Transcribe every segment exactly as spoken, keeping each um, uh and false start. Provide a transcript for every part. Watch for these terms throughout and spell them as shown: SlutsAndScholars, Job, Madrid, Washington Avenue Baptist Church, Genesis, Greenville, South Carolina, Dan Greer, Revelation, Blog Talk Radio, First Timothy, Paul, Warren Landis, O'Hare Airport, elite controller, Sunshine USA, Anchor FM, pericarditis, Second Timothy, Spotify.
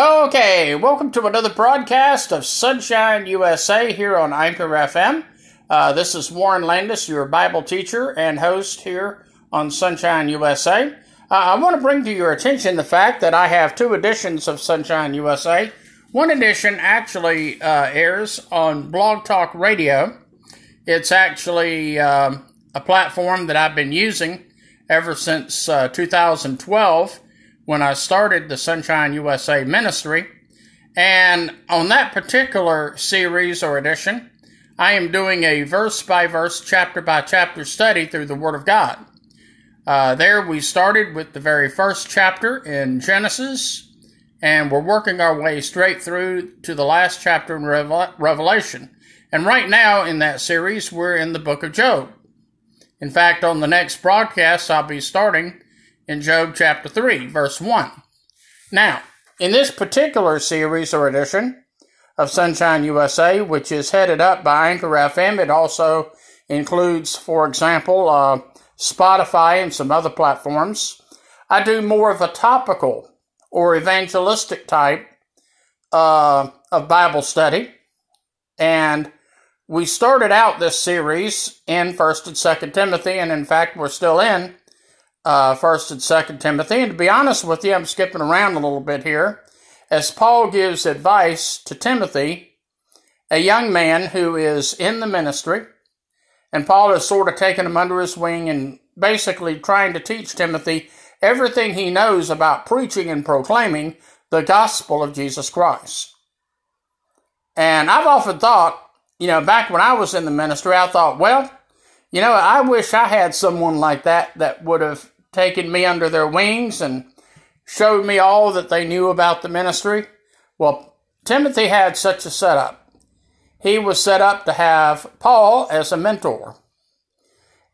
Okay, welcome to another broadcast of Sunshine U S A here on Anchor F M. Uh, this is Warren Landis, your Bible teacher and host here on Sunshine U S A. Uh, I want to bring to your attention the fact that I have two editions of Sunshine U S A. One edition actually uh, airs on Blog Talk Radio. It's actually um, a platform that I've been using ever since uh, two thousand twelve. When I started the Sunshine U S A ministry. And on that particular series or edition, I am doing a verse-by-verse, chapter-by-chapter study through the Word of God. Uh, there we started with the very first chapter in Genesis, and we're working our way straight through to the last chapter in Revel- Revelation. And right now in that series, we're in the book of Job. In fact, on the next broadcast, I'll be starting in Job chapter three, verse one. Now, in this particular series or edition of Sunshine U S A, which is headed up by Anchor F M, it also includes, for example, uh, Spotify and some other platforms. I do more of a topical or evangelistic type uh, of Bible study. And we started out this series in First and Second Timothy, and in fact, we're still in Uh, First and Second Timothy, and to be honest with you, I'm skipping around a little bit here, as Paul gives advice to Timothy, a young man who is in the ministry, and Paul has sort of taken him under his wing and basically trying to teach Timothy everything he knows about preaching and proclaiming the gospel of Jesus Christ. And I've often thought, you know, back when I was in the ministry, I thought, well, you know, I wish I had someone like that that would have taken me under their wings and showed me all that they knew about the ministry. Well, Timothy had such a setup. He was set up to have Paul as a mentor.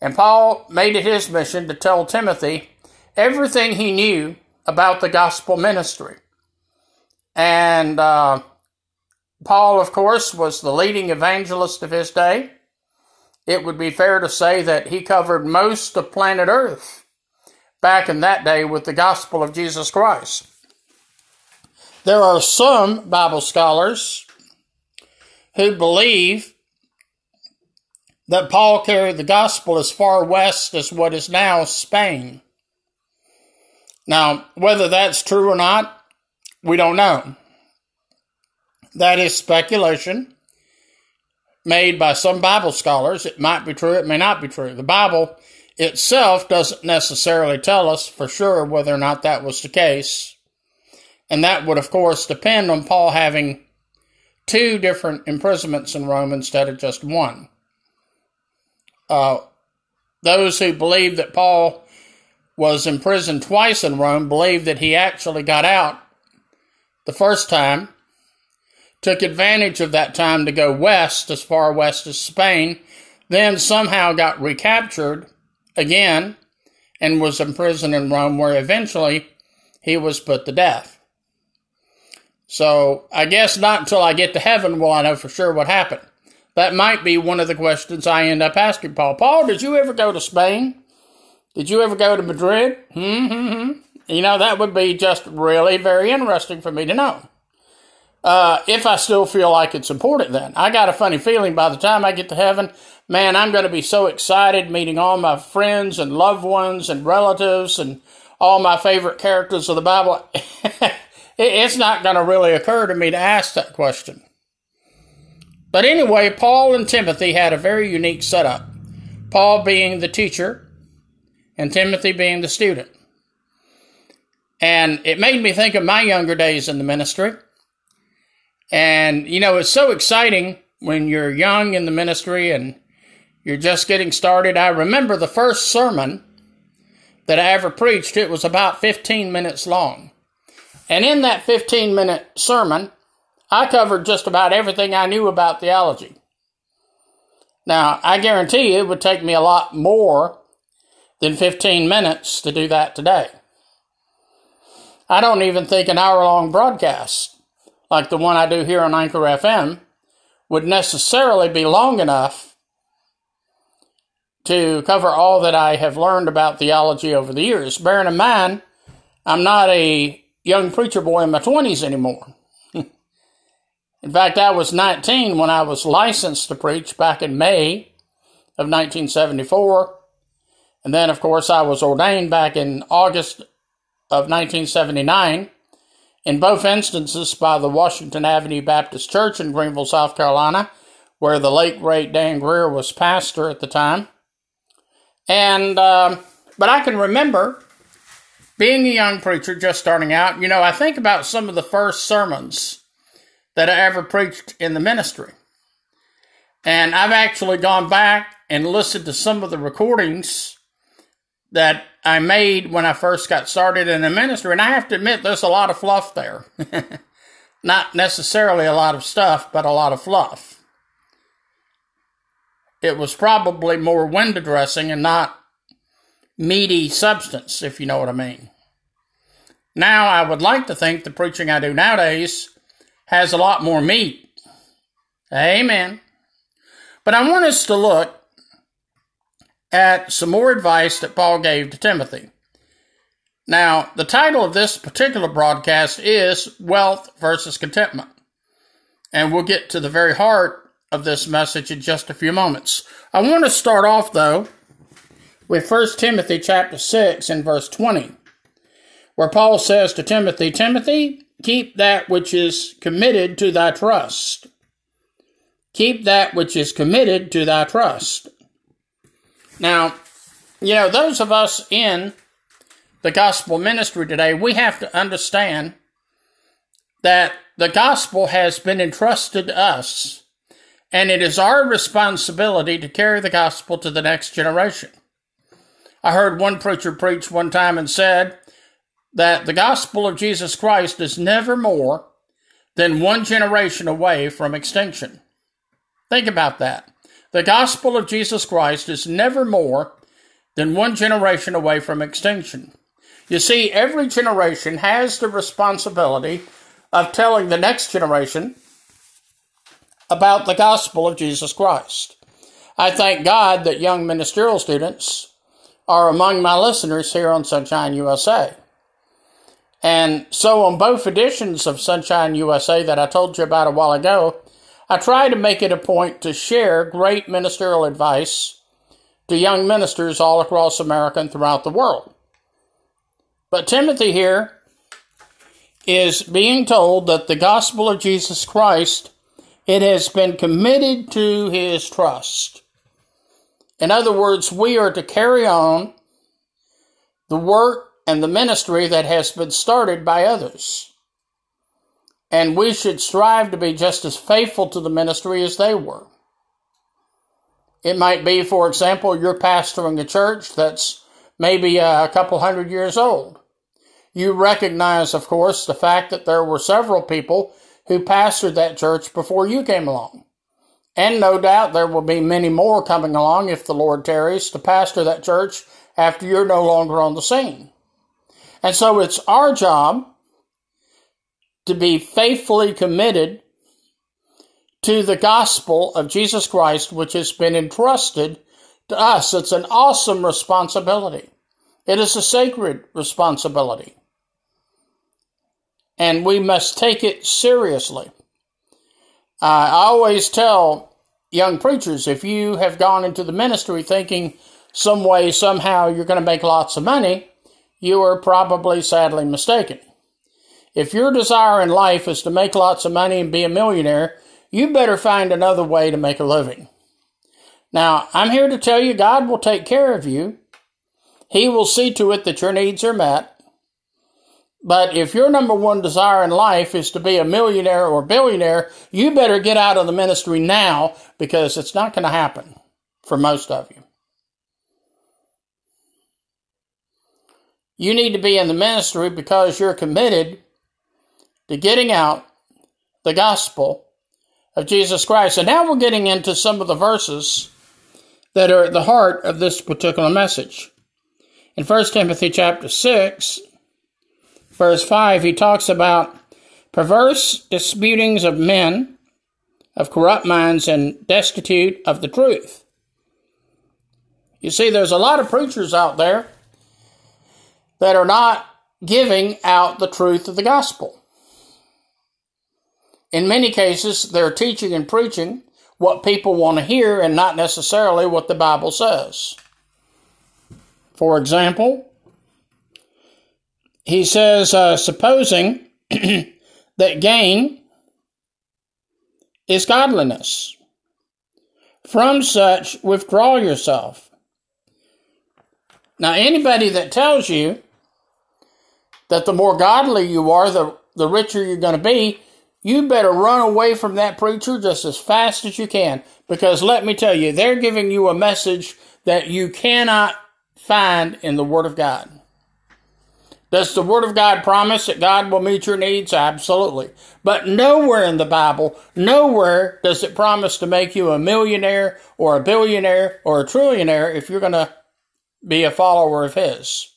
And Paul made it his mission to tell Timothy everything he knew about the gospel ministry. And uh, Paul, of course, was the leading evangelist of his day. It would be fair to say that he covered most of planet Earth back in that day with the gospel of Jesus Christ. There are some Bible scholars who believe that Paul carried the gospel as far west as what is now Spain. Now, whether that's true or not, we don't know. That is speculation made by some Bible scholars. It might be true, it may not be true. The Bible itself doesn't necessarily tell us for sure whether or not that was the case. And that would, of course, depend on Paul having two different imprisonments in Rome instead of just one. Uh, those who believe that Paul was imprisoned twice in Rome believe that he actually got out the first time, took advantage of that time to go west, as far west as Spain, then somehow got recaptured again and was imprisoned in Rome, where eventually he was put to death. So I guess not until I get to heaven will I know for sure what happened. That might be one of the questions I end up asking Paul. Paul, did you ever go to Spain? Did you ever go to Madrid? Mm-hmm. You know, that would be just really very interesting for me to know. Uh, if I still feel like it's important then. I got a funny feeling by the time I get to heaven, man, I'm going to be so excited meeting all my friends and loved ones and relatives and all my favorite characters of the Bible. It's not going to really occur to me to ask that question. But anyway, Paul and Timothy had a very unique setup. Paul being the teacher and Timothy being the student. And it made me think of my younger days in the ministry. And, you know, it's so exciting when you're young in the ministry and you're just getting started. I remember the first sermon that I ever preached. It was about fifteen minutes long. And in that fifteen-minute sermon, I covered just about everything I knew about theology. Now, I guarantee you it would take me a lot more than fifteen minutes to do that today. I don't even think an hour-long broadcast like the one I do here on Anchor F M, would necessarily be long enough to cover all that I have learned about theology over the years. Bearing in mind, I'm not a young preacher boy in my twenties anymore. In fact, I was nineteen when I was licensed to preach back in May of nineteen seventy-four. And then, of course, I was ordained back in August of nineteen seventy-nine. In both instances by the Washington Avenue Baptist Church in Greenville, South Carolina, where the late, great Dan Greer was pastor at the time. And, um, but I can remember being a young preacher just starting out. You know, I think about some of the first sermons that I ever preached in the ministry. And I've actually gone back and listened to some of the recordings that I made when I first got started in the ministry. And I have to admit, there's a lot of fluff there. Not necessarily a lot of stuff, but a lot of fluff. It was probably more window dressing and not meaty substance, if you know what I mean. Now, I would like to think the preaching I do nowadays has a lot more meat. Amen. But I want us to look at some more advice that Paul gave to Timothy. Now, the title of this particular broadcast is Wealth versus Contentment. And we'll get to the very heart of this message in just a few moments. I want to start off, though, with First Timothy chapter six and verse twenty, where Paul says to Timothy, Timothy, keep that which is committed to thy trust. Keep that which is committed to thy trust. Now, you know, those of us in the gospel ministry today, we have to understand that the gospel has been entrusted to us, and it is our responsibility to carry the gospel to the next generation. I heard one preacher preach one time and said that the gospel of Jesus Christ is never more than one generation away from extinction. Think about that. The gospel of Jesus Christ is never more than one generation away from extinction. You see, every generation has the responsibility of telling the next generation about the gospel of Jesus Christ. I thank God that young ministerial students are among my listeners here on Sunshine U S A. And so on both editions of Sunshine U S A that I told you about a while ago, I try to make it a point to share great ministerial advice to young ministers all across America and throughout the world. But Timothy here is being told that the gospel of Jesus Christ, it has been committed to his trust. In other words, we are to carry on the work and the ministry that has been started by others. And we should strive to be just as faithful to the ministry as they were. It might be, for example, you're pastoring a church that's maybe a couple hundred years old. You recognize, of course, the fact that there were several people who pastored that church before you came along. And no doubt there will be many more coming along, if the Lord tarries, to pastor that church after you're no longer on the scene. And so it's our job to be faithfully committed to the gospel of Jesus Christ, which has been entrusted to us. It's an awesome responsibility. It is a sacred responsibility. And we must take it seriously. Uh, I always tell young preachers, if you have gone into the ministry thinking some way, somehow you're going to make lots of money, you are probably sadly mistaken. If your desire in life is to make lots of money and be a millionaire, you better find another way to make a living. Now, I'm here to tell you, God will take care of you. He will see to it that your needs are met. But if your number one desire in life is to be a millionaire or billionaire, you better get out of the ministry now, because it's not going to happen for most of you. You need to be in the ministry because you're committed to getting out the gospel of Jesus Christ. And now we're getting into some of the verses that are at the heart of this particular message. In First Timothy chapter six, verse five, he talks about perverse disputings of men of corrupt minds and destitute of the truth. You see, there's a lot of preachers out there that are not giving out the truth of the gospel. In many cases, they're teaching and preaching what people want to hear and not necessarily what the Bible says. For example, he says, uh, supposing that gain is godliness. From such, withdraw yourself. Now, anybody that tells you that the more godly you are, the, the richer you're going to be, you better run away from that preacher just as fast as you can. Because let me tell you, they're giving you a message that you cannot find in the Word of God. Does the Word of God promise that God will meet your needs? Absolutely. But nowhere in the Bible, nowhere does it promise to make you a millionaire or a billionaire or a trillionaire if you're going to be a follower of His.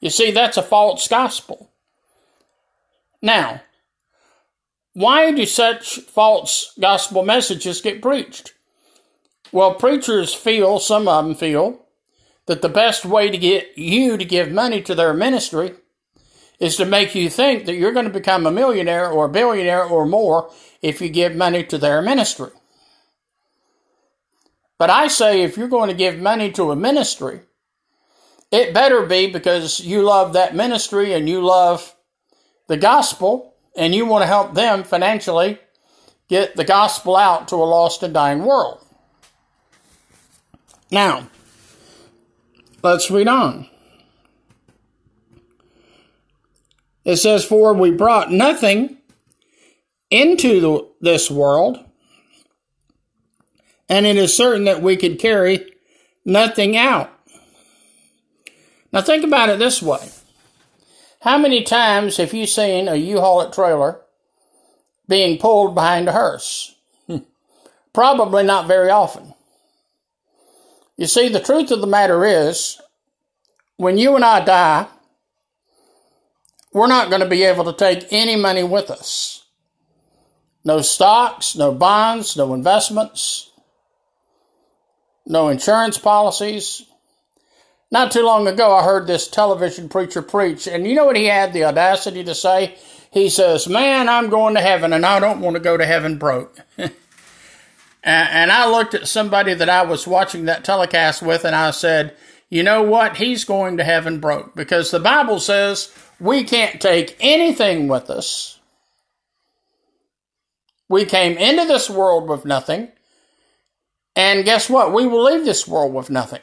You see, that's a false gospel. Now, why do such false gospel messages get preached? Well, preachers feel, some of them feel, that the best way to get you to give money to their ministry is to make you think that you're going to become a millionaire or a billionaire or more if you give money to their ministry. But I say if you're going to give money to a ministry, it better be because you love that ministry and you love the gospel, and you want to help them financially get the gospel out to a lost and dying world. Now, let's read on. It says, for we brought nothing into the, this world, and it is certain that we could carry nothing out. Now think about it this way. How many times have you seen a U-Haul trailer being pulled behind a hearse? Probably not very often. You see, the truth of the matter is, when you and I die, we're not going to be able to take any money with us. No stocks, no bonds, no investments, no insurance policies. Not too long ago, I heard this television preacher preach, and you know what he had the audacity to say? He says, man, I'm going to heaven, and I don't want to go to heaven broke. And I looked at somebody that I was watching that telecast with, and I said, you know what? He's going to heaven broke, because the Bible says we can't take anything with us. We came into this world with nothing, and guess what? We will leave this world with nothing.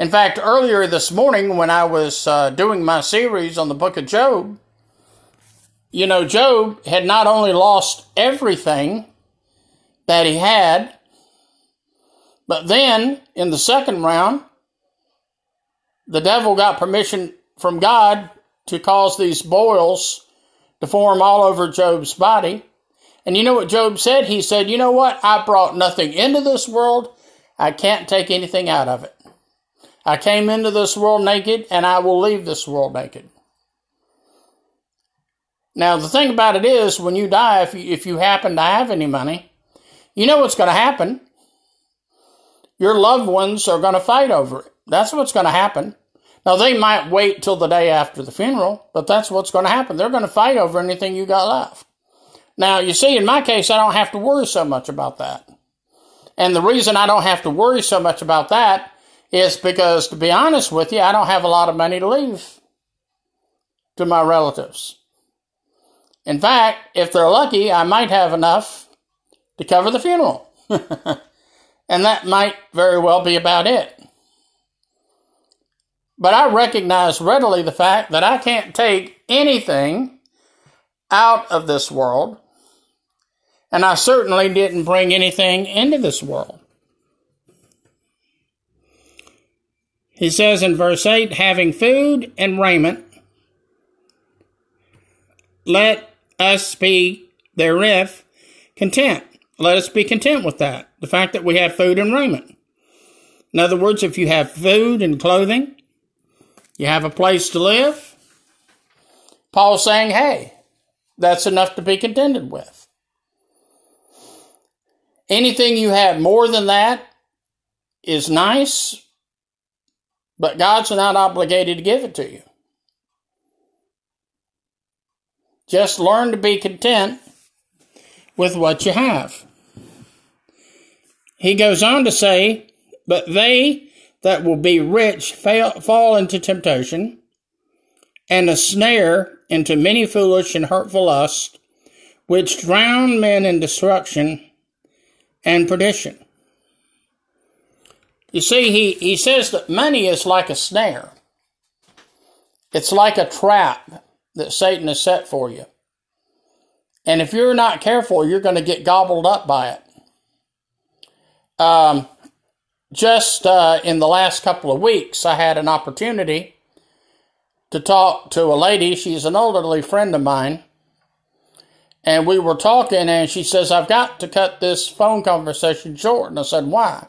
In fact, earlier this morning when I was uh, doing my series on the book of Job, you know, Job had not only lost everything that he had, but then in the second round, the devil got permission from God to cause these boils to form all over Job's body. And you know what Job said? He said, you know what? I brought nothing into this world. I can't take anything out of it. I came into this world naked, and I will leave this world naked. Now, the thing about it is, when you die, if you, if you happen to have any money, you know what's going to happen. Your loved ones are going to fight over it. That's what's going to happen. Now, they might wait till the day after the funeral, but that's what's going to happen. They're going to fight over anything you got left. Now, you see, in my case, I don't have to worry so much about that. And the reason I don't have to worry so much about that is because, to be honest with you, I don't have a lot of money to leave to my relatives. In fact, if they're lucky, I might have enough to cover the funeral. And that might very well be about it. But I recognize readily the fact that I can't take anything out of this world, and I certainly didn't bring anything into this world. He says in verse eight, having food and raiment, let us be therewith content. Let us be content with that, the fact that we have food and raiment. In other words, if you have food and clothing, you have a place to live. Paul's saying, hey, that's enough to be contented with. Anything you have more than that is nice, but God's not obligated to give it to you. Just learn to be content with what you have. He goes on to say, but they that will be rich fail, fall into temptation and a snare, into many foolish and hurtful lusts, which drown men in destruction and perdition. You see, he, he says that money is like a snare. It's like a trap that Satan has set for you. And if you're not careful, you're going to get gobbled up by it. Um, just uh, in the last couple of weeks, I had an opportunity to talk to a lady. She's an elderly friend of mine. And we were talking, and she says, I've got to cut this phone conversation short. And I said, why?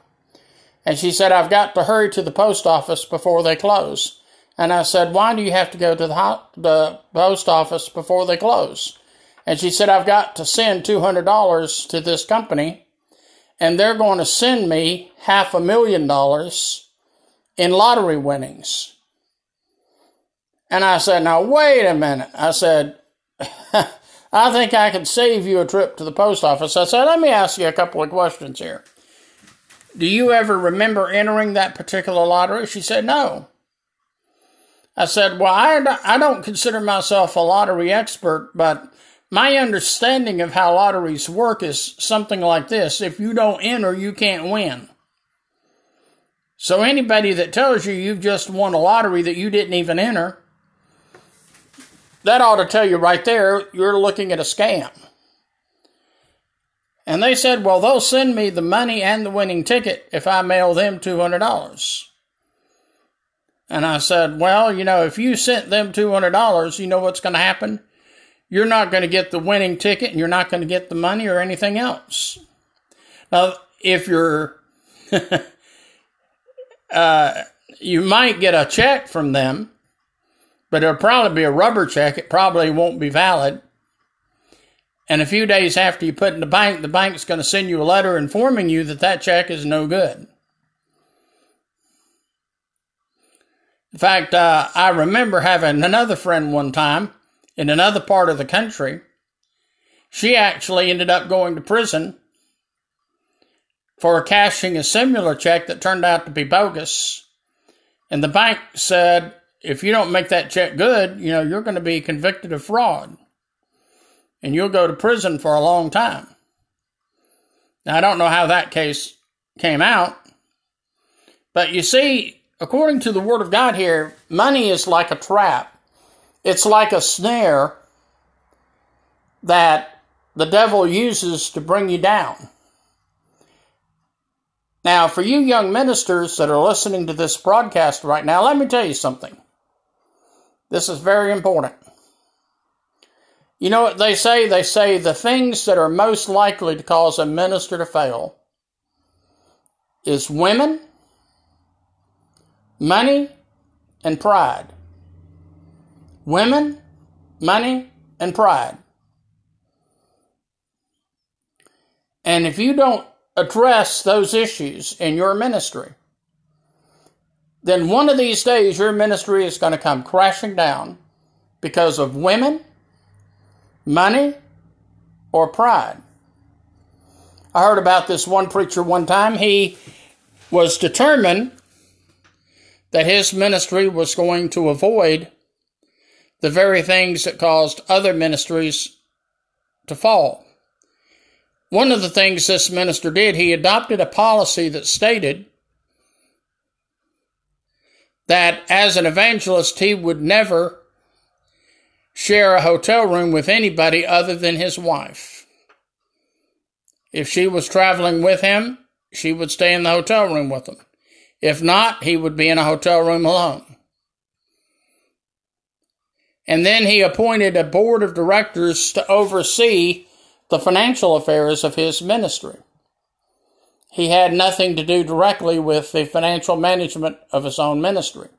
And she said, I've got to hurry to the post office before they close. And I said, why do you have to go to the, hot, the post office before they close? And she said, I've got to send two hundred dollars to this company, and they're going to send me half a million dollars in lottery winnings. And I said, now, wait a minute. I said, I think I could save you a trip to the post office. I said, let me ask you a couple of questions here. Do you ever remember entering that particular lottery? She said, no. I said, well, I don't consider myself a lottery expert, but my understanding of how lotteries work is something like this. If you don't enter, you can't win. So anybody that tells you you've just won a lottery that you didn't even enter, that ought to tell you right there, you're looking at a scam. And they said, well, they'll send me the money and the winning ticket if I mail them two hundred dollars. And I said, well, you know, if you sent them two hundred dollars, you know what's going to happen? You're not going to get the winning ticket, and you're not going to get the money or anything else. Now, if you're, uh, you might get a check from them, but it'll probably be a rubber check. It probably won't be valid. And a few days after you put it in the bank, the bank's going to send you a letter informing you that that check is no good. In fact, uh, I remember having another friend one time in another part of the country. She actually ended up going to prison for cashing a similar check that turned out to be bogus. And the bank said, if you don't make that check good, you know, you're going to be convicted of fraud and you'll go to prison for a long time. Now, I don't know how that case came out, but you see, according to the Word of God here, money is like a trap. It's like a snare that the devil uses to bring you down. Now, for you young ministers that are listening to this broadcast right now, let me tell you something. This is very important. You know what they say? They say the things that are most likely to cause a minister to fail is women, money, and pride. Women, money, and pride. And if you don't address those issues in your ministry, then one of these days your ministry is going to come crashing down because of women, money, or pride. I heard about this one preacher one time. He was determined that his ministry was going to avoid the very things that caused other ministries to fall. One of the things this minister did, he adopted a policy that stated that as an evangelist, he would never share a hotel room with anybody other than his wife. If she was traveling with him, she would stay in the hotel room with him. If not, he would be in a hotel room alone. And then he appointed a board of directors to oversee the financial affairs of his ministry. He had nothing to do directly with the financial management of his own ministry.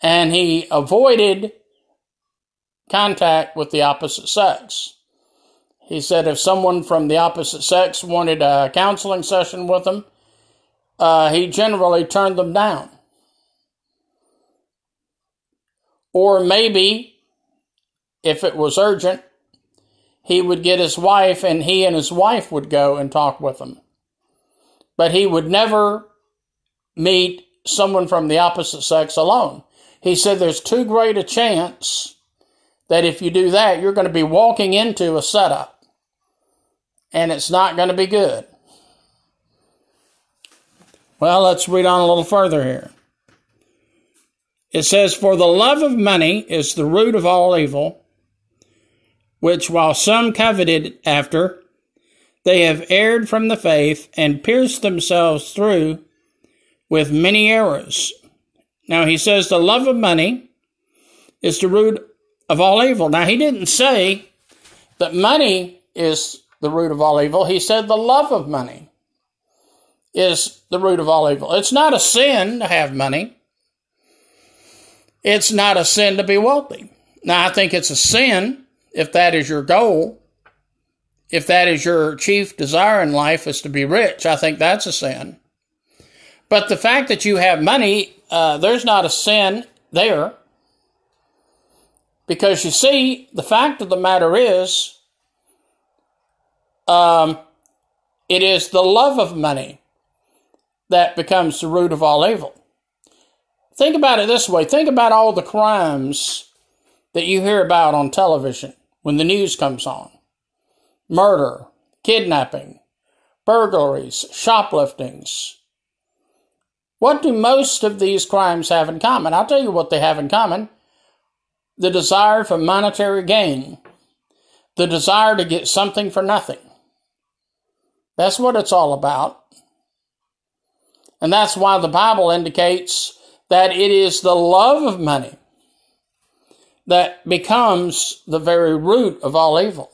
And he avoided contact with the opposite sex. He said if someone from the opposite sex wanted a counseling session with him, uh, he generally turned them down. Or maybe, if it was urgent, he would get his wife and he and his wife would go and talk with him. But he would never meet someone from the opposite sex alone. He said there's too great a chance that if you do that, you're going to be walking into a setup. And it's not going to be good. Well, let's read on a little further here. It says, "For the love of money is the root of all evil, which while some coveted after, they have erred from the faith and pierced themselves through with many errors." Now he says the love of money is the root of all evil. Now he didn't say that money is the root of all evil. He said the love of money is the root of all evil. It's not a sin to have money. It's not a sin to be wealthy. Now, I think it's a sin if that is your goal. If that is your chief desire in life is to be rich, I think that's a sin. But the fact that you have money, uh, there's not a sin there. Because you see, the fact of the matter is, um, it is the love of money that becomes the root of all evil. Think about it this way. Think about all the crimes that you hear about on television when the news comes on. Murder, kidnapping, burglaries, shopliftings. What do most of these crimes have in common? I'll tell you what they have in common. The desire for monetary gain. The desire to get something for nothing. That's what it's all about. And that's why the Bible indicates that it is the love of money that becomes the very root of all evil.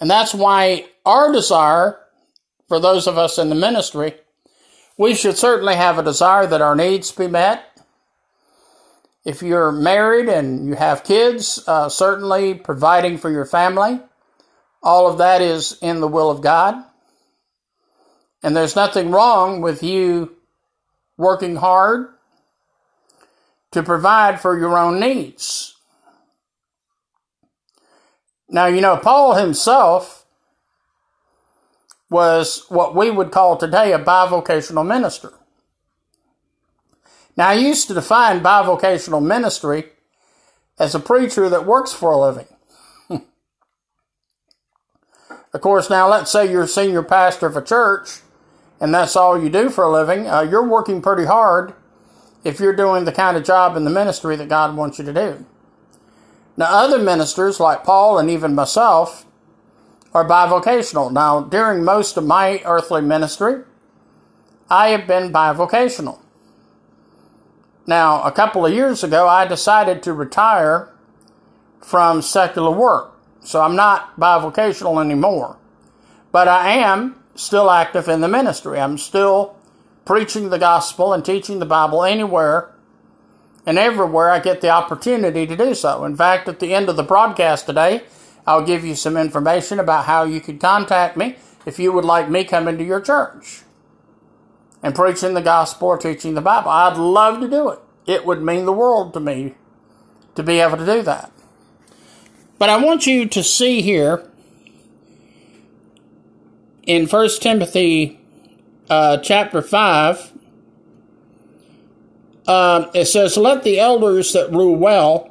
And that's why our desire, for those of us in the ministry, we should certainly have a desire that our needs be met. If you're married and you have kids, uh, certainly providing for your family, all of that is in the will of God. And there's nothing wrong with you working hard to provide for your own needs. Now, you know, Paul himself was what we would call today a bivocational minister. Now, I used to define bivocational ministry as a preacher that works for a living. Of course, now let's say you're senior pastor of a church, and that's all you do for a living, uh, you're working pretty hard if you're doing the kind of job in the ministry that God wants you to do. Now, other ministers like Paul and even myself are bivocational. Now, during most of my earthly ministry, I have been bivocational. Now, a couple of years ago, I decided to retire from secular work. So I'm not bivocational anymore. But I am still active in the ministry. I'm still preaching the gospel and teaching the Bible anywhere and everywhere I get the opportunity to do so. In fact, at the end of the broadcast today, I'll give you some information about how you could contact me if you would like me coming to your church and preaching the gospel or teaching the Bible. I'd love to do it. It would mean the world to me to be able to do that. But I want you to see here in First Timothy uh, chapter five, uh, it says, "Let the elders that rule well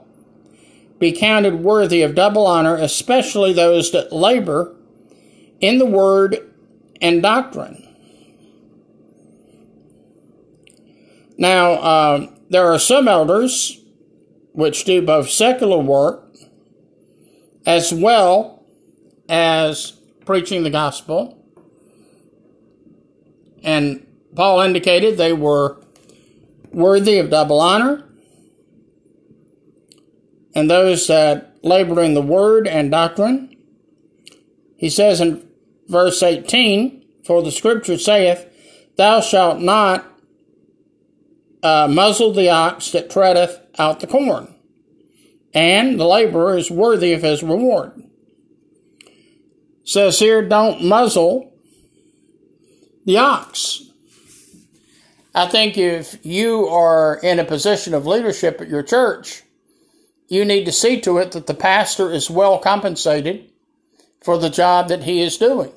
be counted worthy of double honor, especially those that labor in the word and doctrine." Now, uh, there are some elders which do both secular work as well as preaching the gospel. And Paul indicated they were worthy of double honor. And those that labor in the word and doctrine. He says in verse eighteen, "For the scripture saith, Thou shalt not uh, muzzle the ox that treadeth out the corn. And the laborer is worthy of his reward." It says here, don't muzzle the ox. I think if you are in a position of leadership at your church, you need to see to it that the pastor is well compensated for the job that he is doing.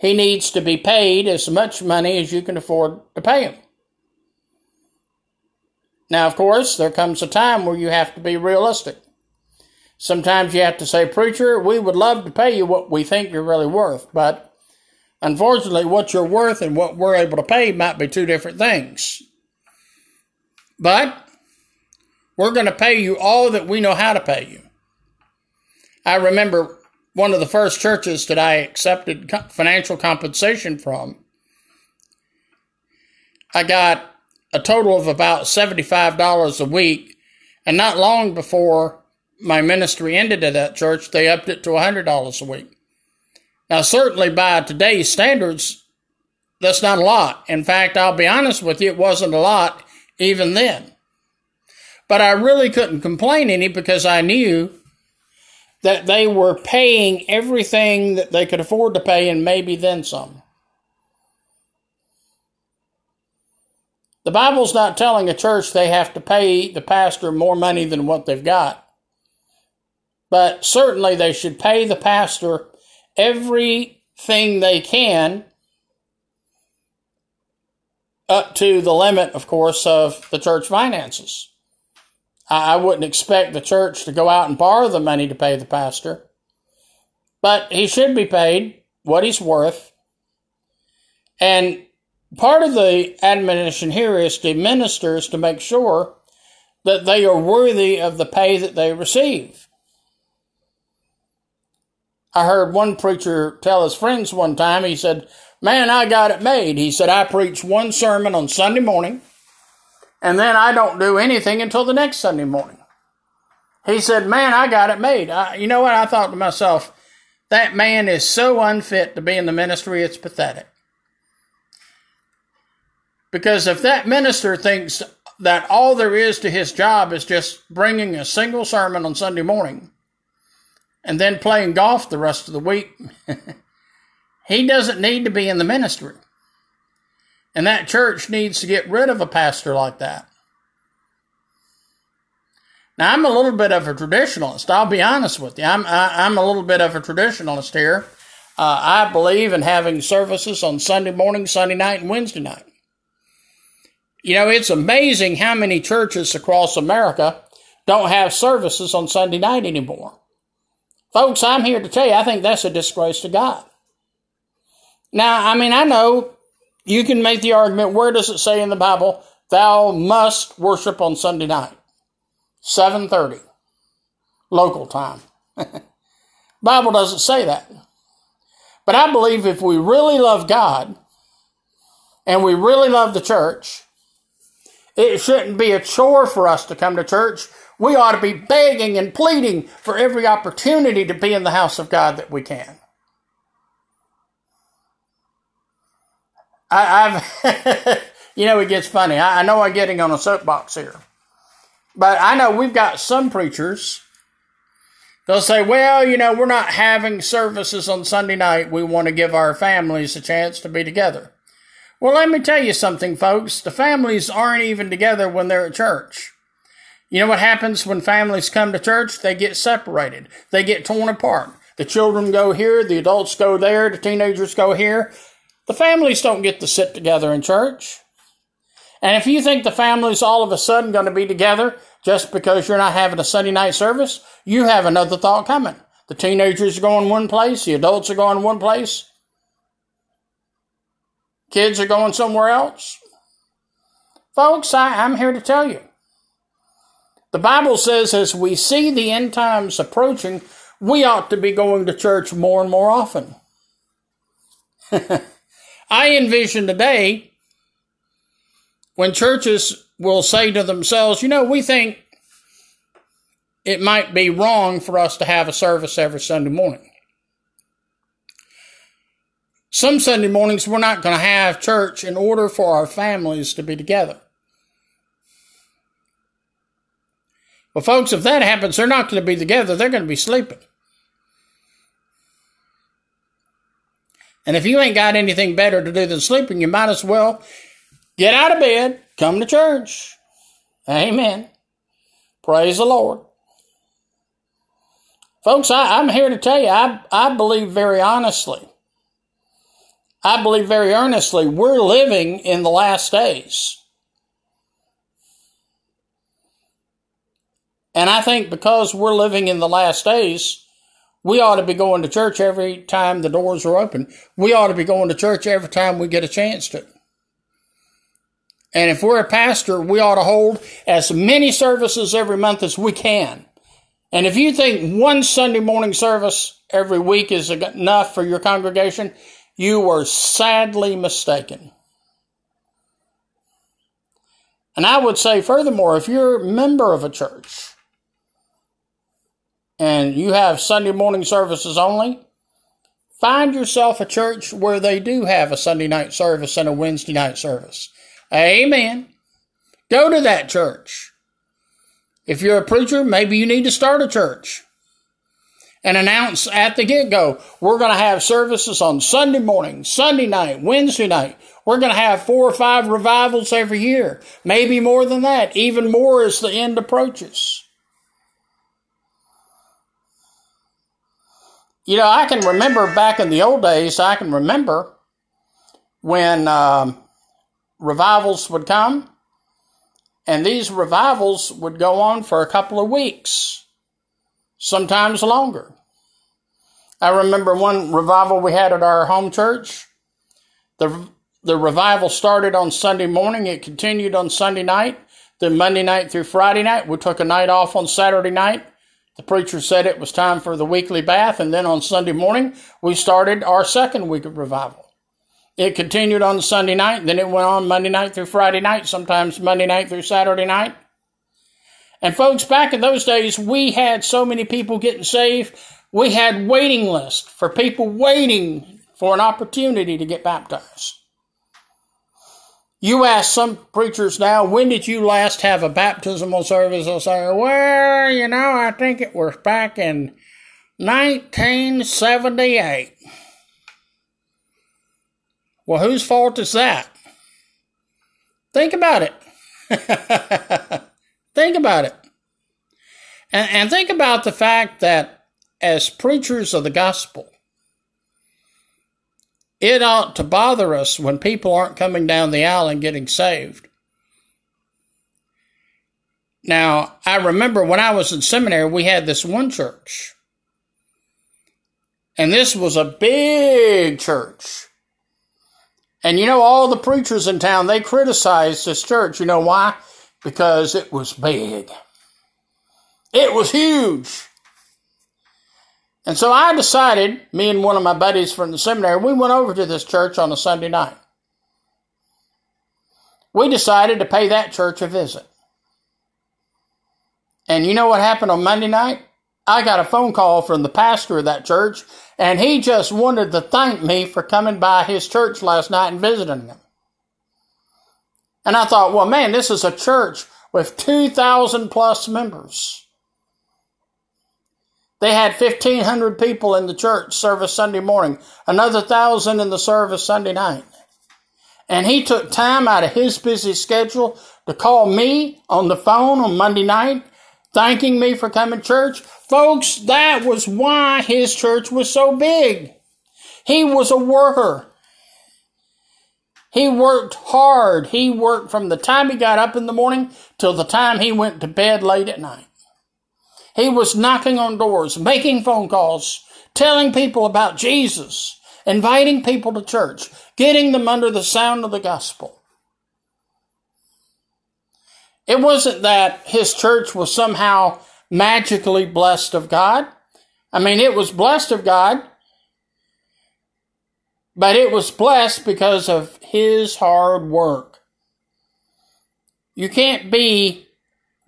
He needs to be paid as much money as you can afford to pay him. Now, of course, there comes a time where you have to be realistic. Sometimes you have to say, preacher, we would love to pay you what we think you're really worth, but unfortunately, what you're worth and what we're able to pay might be two different things. But we're going to pay you all that we know how to pay you. I remember one of the first churches that I accepted financial compensation from, I got a total of about seventy-five dollars a week, and not long before my ministry ended at that church, they upped it to one hundred dollars a week. Now, certainly by today's standards, that's not a lot. In fact, I'll be honest with you, it wasn't a lot even then. But I really couldn't complain any because I knew that they were paying everything that they could afford to pay and maybe then some. The Bible's not telling a church they have to pay the pastor more money than what they've got. But certainly they should pay the pastor everything they can, up to the limit, of course, of the church finances. I wouldn't expect the church to go out and borrow the money to pay the pastor, but he should be paid what he's worth. And part of the admonition here is to ministers to make sure that they are worthy of the pay that they receive. I heard one preacher tell his friends one time, he said, man, I got it made. He said, I preach one sermon on Sunday morning, and then I don't do anything until the next Sunday morning. He said, man, I got it made. I, you know what? I thought to myself, that man is so unfit to be in the ministry, it's pathetic. Because if that minister thinks that all there is to his job is just bringing a single sermon on Sunday morning, and then playing golf the rest of the week, he doesn't need to be in the ministry. And that church needs to get rid of a pastor like that. Now, I'm a little bit of a traditionalist. I'll be honest with you. I'm, I, I'm a little bit of a traditionalist here. Uh, I believe in having services on Sunday morning, Sunday night, and Wednesday night. You know, it's amazing how many churches across America don't have services on Sunday night anymore. Folks, I'm here to tell you, I think that's a disgrace to God. Now, I mean, I know you can make the argument, where does it say in the Bible, thou must worship on Sunday night? seven thirty, local time. Bible doesn't say that. But I believe if we really love God, and we really love the church, it shouldn't be a chore for us to come to church. We ought to be begging and pleading for every opportunity to be in the house of God that we can. I, I've, you know, it gets funny. I, I know I'm getting on a soapbox here. But I know we've got some preachers, they'll say, well, you know, we're not having services on Sunday night. We want to give our families a chance to be together. Well, let me tell you something, folks. The families aren't even together when they're at church. You know what happens when families come to church? They get separated. They get torn apart. The children go here. The adults go there. The teenagers go here. The families don't get to sit together in church. And if you think the family's all of a sudden going to be together just because you're not having a Sunday night service, you have another thought coming. The teenagers are going one place. The adults are going one place. Kids are going somewhere else. Folks, I, I'm here to tell you. The Bible says as we see the end times approaching, we ought to be going to church more and more often. I envision the day when churches will say to themselves, you know, we think it might be wrong for us to have a service every Sunday morning. Some Sunday mornings we're not going to have church in order for our families to be together. Well, folks, if that happens, they're not going to be together. They're going to be sleeping. And if you ain't got anything better to do than sleeping, you might as well Get out of bed. Come to church. Amen. Praise the Lord. Folks, I, I'm here to tell you, I, I believe very honestly, I believe very earnestly, we're living in the last days. And I think because we're living in the last days, we ought to be going to church every time the doors are open. We ought to be going to church every time we get a chance to. And if we're a pastor, we ought to hold as many services every month as we can. And if you think one Sunday morning service every week is enough for your congregation, you were sadly mistaken. And I would say, furthermore, if you're a member of a church, and you have Sunday morning services only, find yourself a church where they do have a Sunday night service and a Wednesday night service. Amen. Go to that church. If you're a preacher, maybe you need to start a church and announce at the get-go, we're going to have services on Sunday morning, Sunday night, Wednesday night. We're going to have four or five revivals every year, maybe more than that, even more as the end approaches. You know, I can remember back in the old days, I can remember when um, revivals would come, and these revivals would go on for a couple of weeks, sometimes longer. I remember one revival we had at our home church. The, the revival started on Sunday morning. It continued on Sunday night, then Monday night through Friday night. We took a night off on Saturday night. The preacher said it was time for the weekly bath, and then on Sunday morning, we started our second week of revival. It continued on Sunday night, then it went on Monday night through Friday night, sometimes Monday night through Saturday night. And folks, back in those days, we had so many people getting saved, we had waiting lists for people waiting for an opportunity to get baptized. You ask some preachers now, when did you last have a baptismal service? They'll say, well, you know, I think it was back in nineteen seventy-eight. Well, whose fault is that? Think about it. Think about it. And, and think about the fact that as preachers of the gospel, it ought to bother us when people aren't coming down the aisle and getting saved. Now, I remember when I was in seminary, we had this one church. And this was a big church. And you know, all the preachers in town, they criticized this church. You know why? Because it was big. It was huge. And so I decided, me and one of my buddies from the seminary, we went over to this church on a Sunday night. We decided to pay that church a visit. And you know what happened on Monday night? I got a phone call from the pastor of that church, and he just wanted to thank me for coming by his church last night and visiting them. And I thought, well, man, this is a church with two thousand plus members. They had fifteen hundred people in the church service Sunday morning, another one thousand in the service Sunday night. And he took time out of his busy schedule to call me on the phone on Monday night, thanking me for coming to church. Folks, that was why his church was so big. He was a worker. He worked hard. He worked from the time he got up in the morning till the time he went to bed late at night. He was knocking on doors, making phone calls, telling people about Jesus, inviting people to church, getting them under the sound of the gospel. It wasn't that his church was somehow magically blessed of God. I mean, it was blessed of God, but it was blessed because of his hard work. You can't be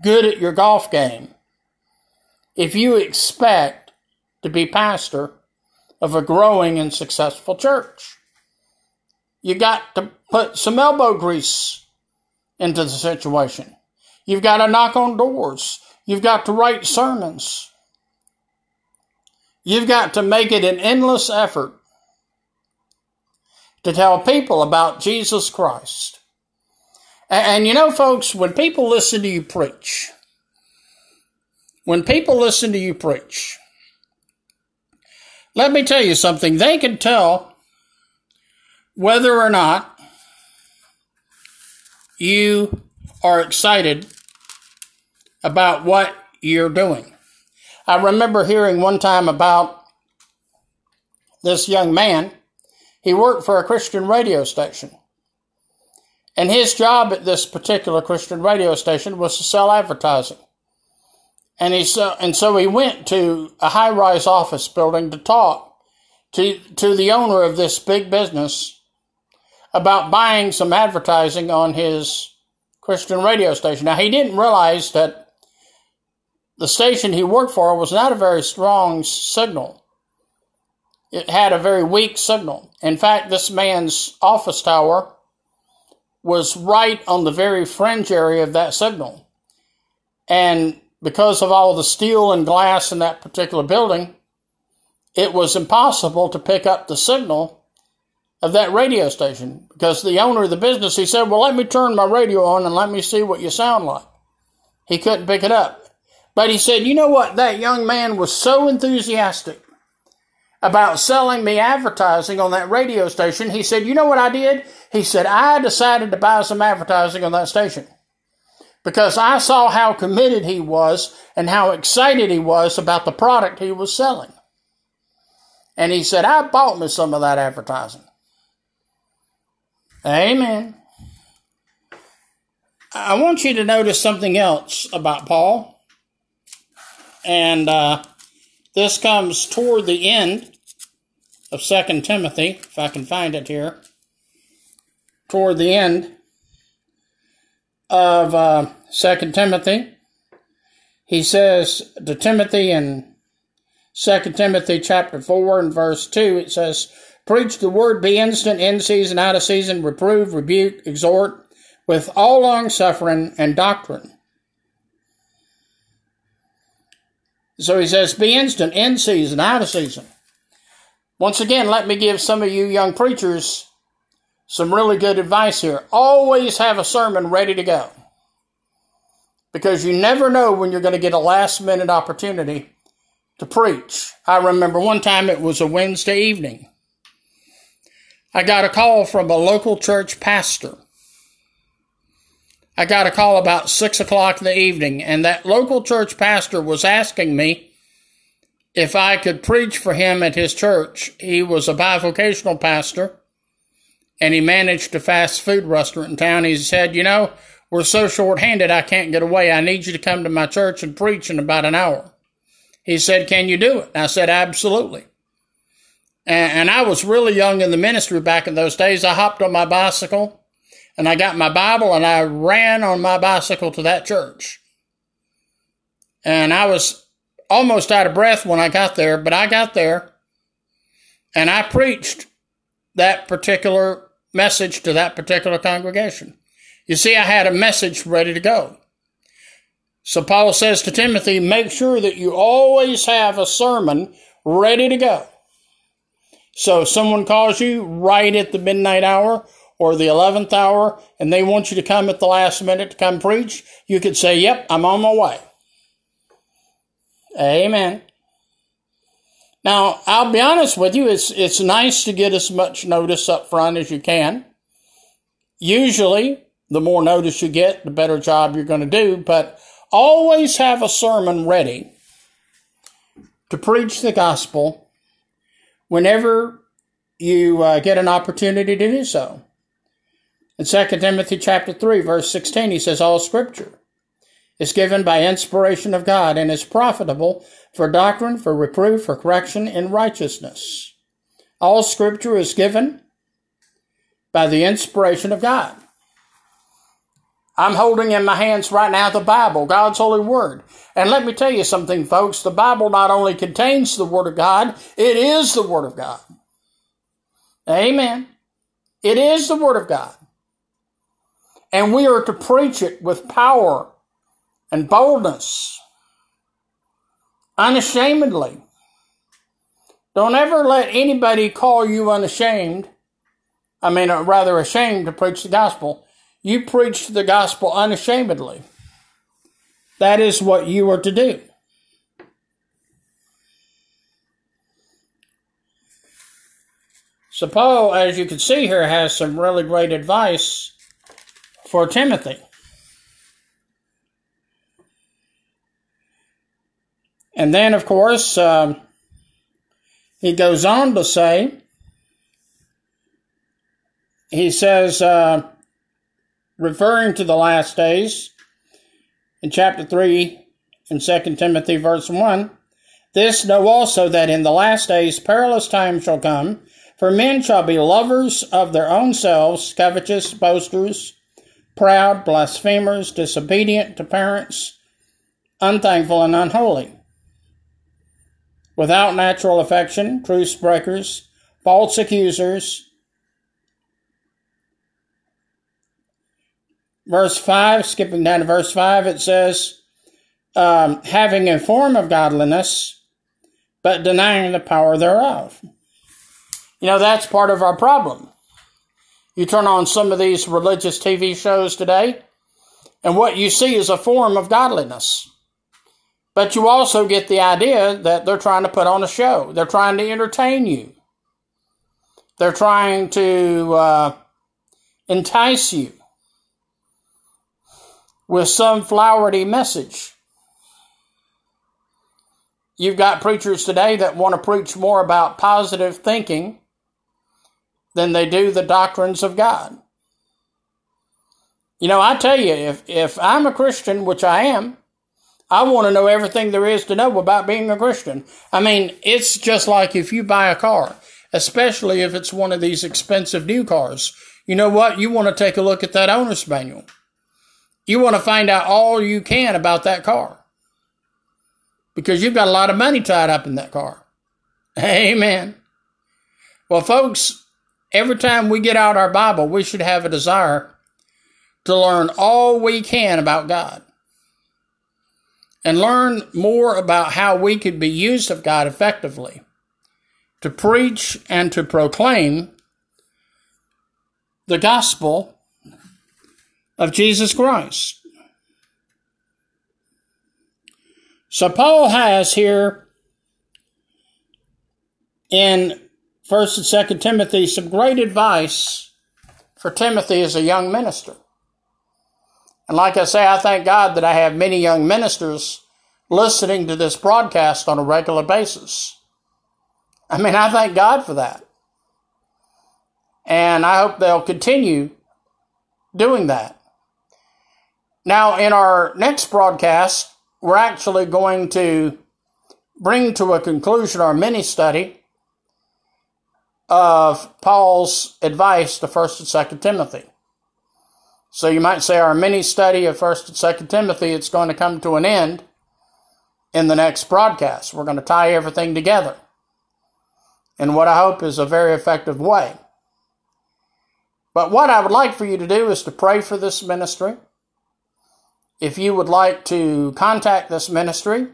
good at your golf game if you expect to be pastor of a growing and successful church. You got to put some elbow grease into the situation. You've got to knock on doors. You've got to write sermons. You've got to make it an endless effort to tell people about Jesus Christ. And, and you know, folks, when people listen to you preach, when people listen to you preach, let me tell you something. They can tell whether or not you are excited about what you're doing. I remember hearing one time about this young man. He worked for a Christian radio station. And his job at this particular Christian radio station was to sell advertising. And he so, and so he went to a high-rise office building to talk to, to the owner of this big business about buying some advertising on his Christian radio station. Now, he didn't realize that the station he worked for was not a very strong signal. It had a very weak signal. In fact, this man's office tower was right on the very fringe area of that signal. And because of all the steel and glass in that particular building, it was impossible to pick up the signal of that radio station, because the owner of the business, he said, well, let me turn my radio on and let me see what you sound like. He couldn't pick it up. But he said, you know what? That young man was so enthusiastic about selling me advertising on that radio station. He said, you know what I did? He said, I decided to buy some advertising on that station, because I saw how committed he was and how excited he was about the product he was selling. And he said, I bought me some of that advertising. Amen. I want you to notice something else about Paul. And uh, this comes toward the end of Second Timothy, if I can find it here. Toward the end of uh, Second Timothy, he says to Timothy in Second Timothy chapter four and verse two, it says, preach the word, be instant, in season, out of season, reprove, rebuke, exhort, with all long suffering and doctrine. So he says, be instant, in season, out of season. Once again, let me give some of you young preachers some really good advice here. Always have a sermon ready to go, because you never know when you're going to get a last minute opportunity to preach. I remember one time, it was a Wednesday evening. I got a call from a local church pastor. I got a call about six o'clock in the evening, and that local church pastor was asking me if I could preach for him at his church. He was a bivocational pastor, and he managed a fast food restaurant in town. He said, you know, we're so short-handed, I can't get away. I need you to come to my church and preach in about an hour. He said, can you do it? I said, absolutely. And I was really young in the ministry back in those days. I hopped on my bicycle, and I got my Bible, and I ran on my bicycle to that church. And I was almost out of breath when I got there, but I got there, and I preached that particular message to that particular congregation. You see, I had a message ready to go. So Paul says to Timothy, make sure that you always have a sermon ready to go. So if someone calls you right at the midnight hour or the eleventh hour, and they want you to come at the last minute to come preach, you could say, yep, I'm on my way. Amen. Now, I'll be honest with you, it's it's nice to get as much notice up front as you can. Usually, the more notice you get, the better job you're going to do, but always have a sermon ready to preach the gospel whenever you uh, get an opportunity to do so. In Second Timothy chapter three, verse sixteen, he says, all scripture is given by inspiration of God and is profitable for doctrine, for reproof, for correction, and righteousness. All scripture is given by the inspiration of God. I'm holding in my hands right now the Bible, God's holy word. And let me tell you something, folks. The Bible not only contains the word of God, it is the word of God. Amen. It is the word of God. And we are to preach it with power and boldness, unashamedly. Don't ever let anybody call you unashamed, I mean, rather ashamed to preach the gospel. You preach the gospel unashamedly. That is what you are to do. So Paul, as you can see here, has some really great advice for Timothy. And then, of course, um, he goes on to say, he says, uh, referring to the last days, in chapter three, in Second Timothy, verse one, "This know also, that in the last days perilous times shall come, for men shall be lovers of their own selves, covetous, boasters, proud, blasphemers, disobedient to parents, unthankful and unholy, without natural affection, truce breakers, false accusers." Verse five, skipping down to verse five, it says, um, "having a form of godliness, but denying the power thereof." You know, that's part of our problem. You turn on some of these religious T V shows today, and what you see is a form of godliness. But you also get the idea that they're trying to put on a show. They're trying to entertain you. They're trying to uh, entice you with some flowery message. You've got preachers today that want to preach more about positive thinking than they do the doctrines of God. You know, I tell you, if, if I'm a Christian, which I am, I want to know everything there is to know about being a Christian. I mean, it's just like if you buy a car, especially if it's one of these expensive new cars. You know what? You want to take a look at that owner's manual. You want to find out all you can about that car, because you've got a lot of money tied up in that car. Amen. Well, folks, every time we get out our Bible, we should have a desire to learn all we can about God and learn more about how we could be used of God effectively to preach and to proclaim the gospel of Jesus Christ. So Paul has here in First and Second Timothy some great advice for Timothy as a young minister. And like I say, I thank God that I have many young ministers listening to this broadcast on a regular basis. I mean, I thank God for that. And I hope they'll continue doing that. Now, in our next broadcast, we're actually going to bring to a conclusion our mini-study of Paul's advice to First and Second Timothy. So you might say our mini-study of First and Second Timothy, it's going to come to an end in the next broadcast. We're going to tie everything together in what I hope is a very effective way. But what I would like for you to do is to pray for this ministry. If you would like to contact this ministry,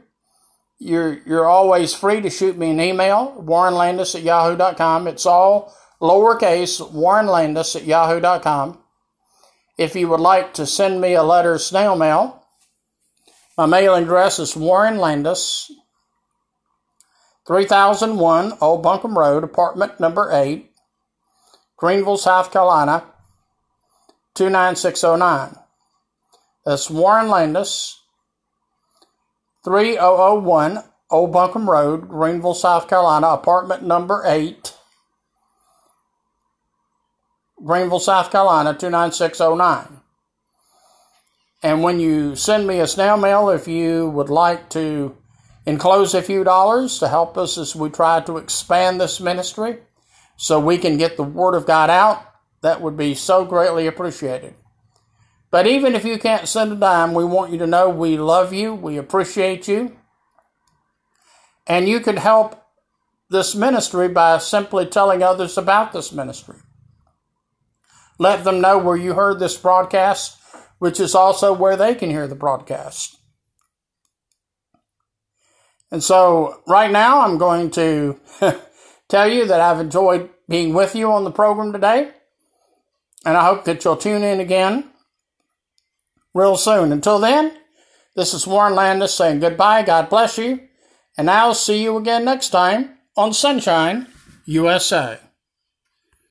you're, you're always free to shoot me an email, warrenlandis at yahoo dot com. It's all lowercase, warrenlandis at yahoo dot com. If you would like to send me a letter snail mail, my mailing address is Warren Landis, three thousand one Old Buncombe Road, apartment number eight, Greenville, South Carolina, two nine six oh nine. That's Warren Landis, three thousand one Old Buncombe Road, Greenville, South Carolina, apartment number eight, Greenville, South Carolina, two nine six oh nine. And when you send me a snail mail, if you would like to enclose a few dollars to help us as we try to expand this ministry so we can get the Word of God out, that would be so greatly appreciated. But even if you can't send a dime, we want you to know we love you, we appreciate you, and you can help this ministry by simply telling others about this ministry. Let them know where you heard this broadcast, which is also where they can hear the broadcast. And so right now I'm going to tell you that I've enjoyed being with you on the program today, and I hope that you'll tune in again real soon. Until then, this is Warren Landis saying goodbye, God bless you, and I'll see you again next time on Sunshine U S A.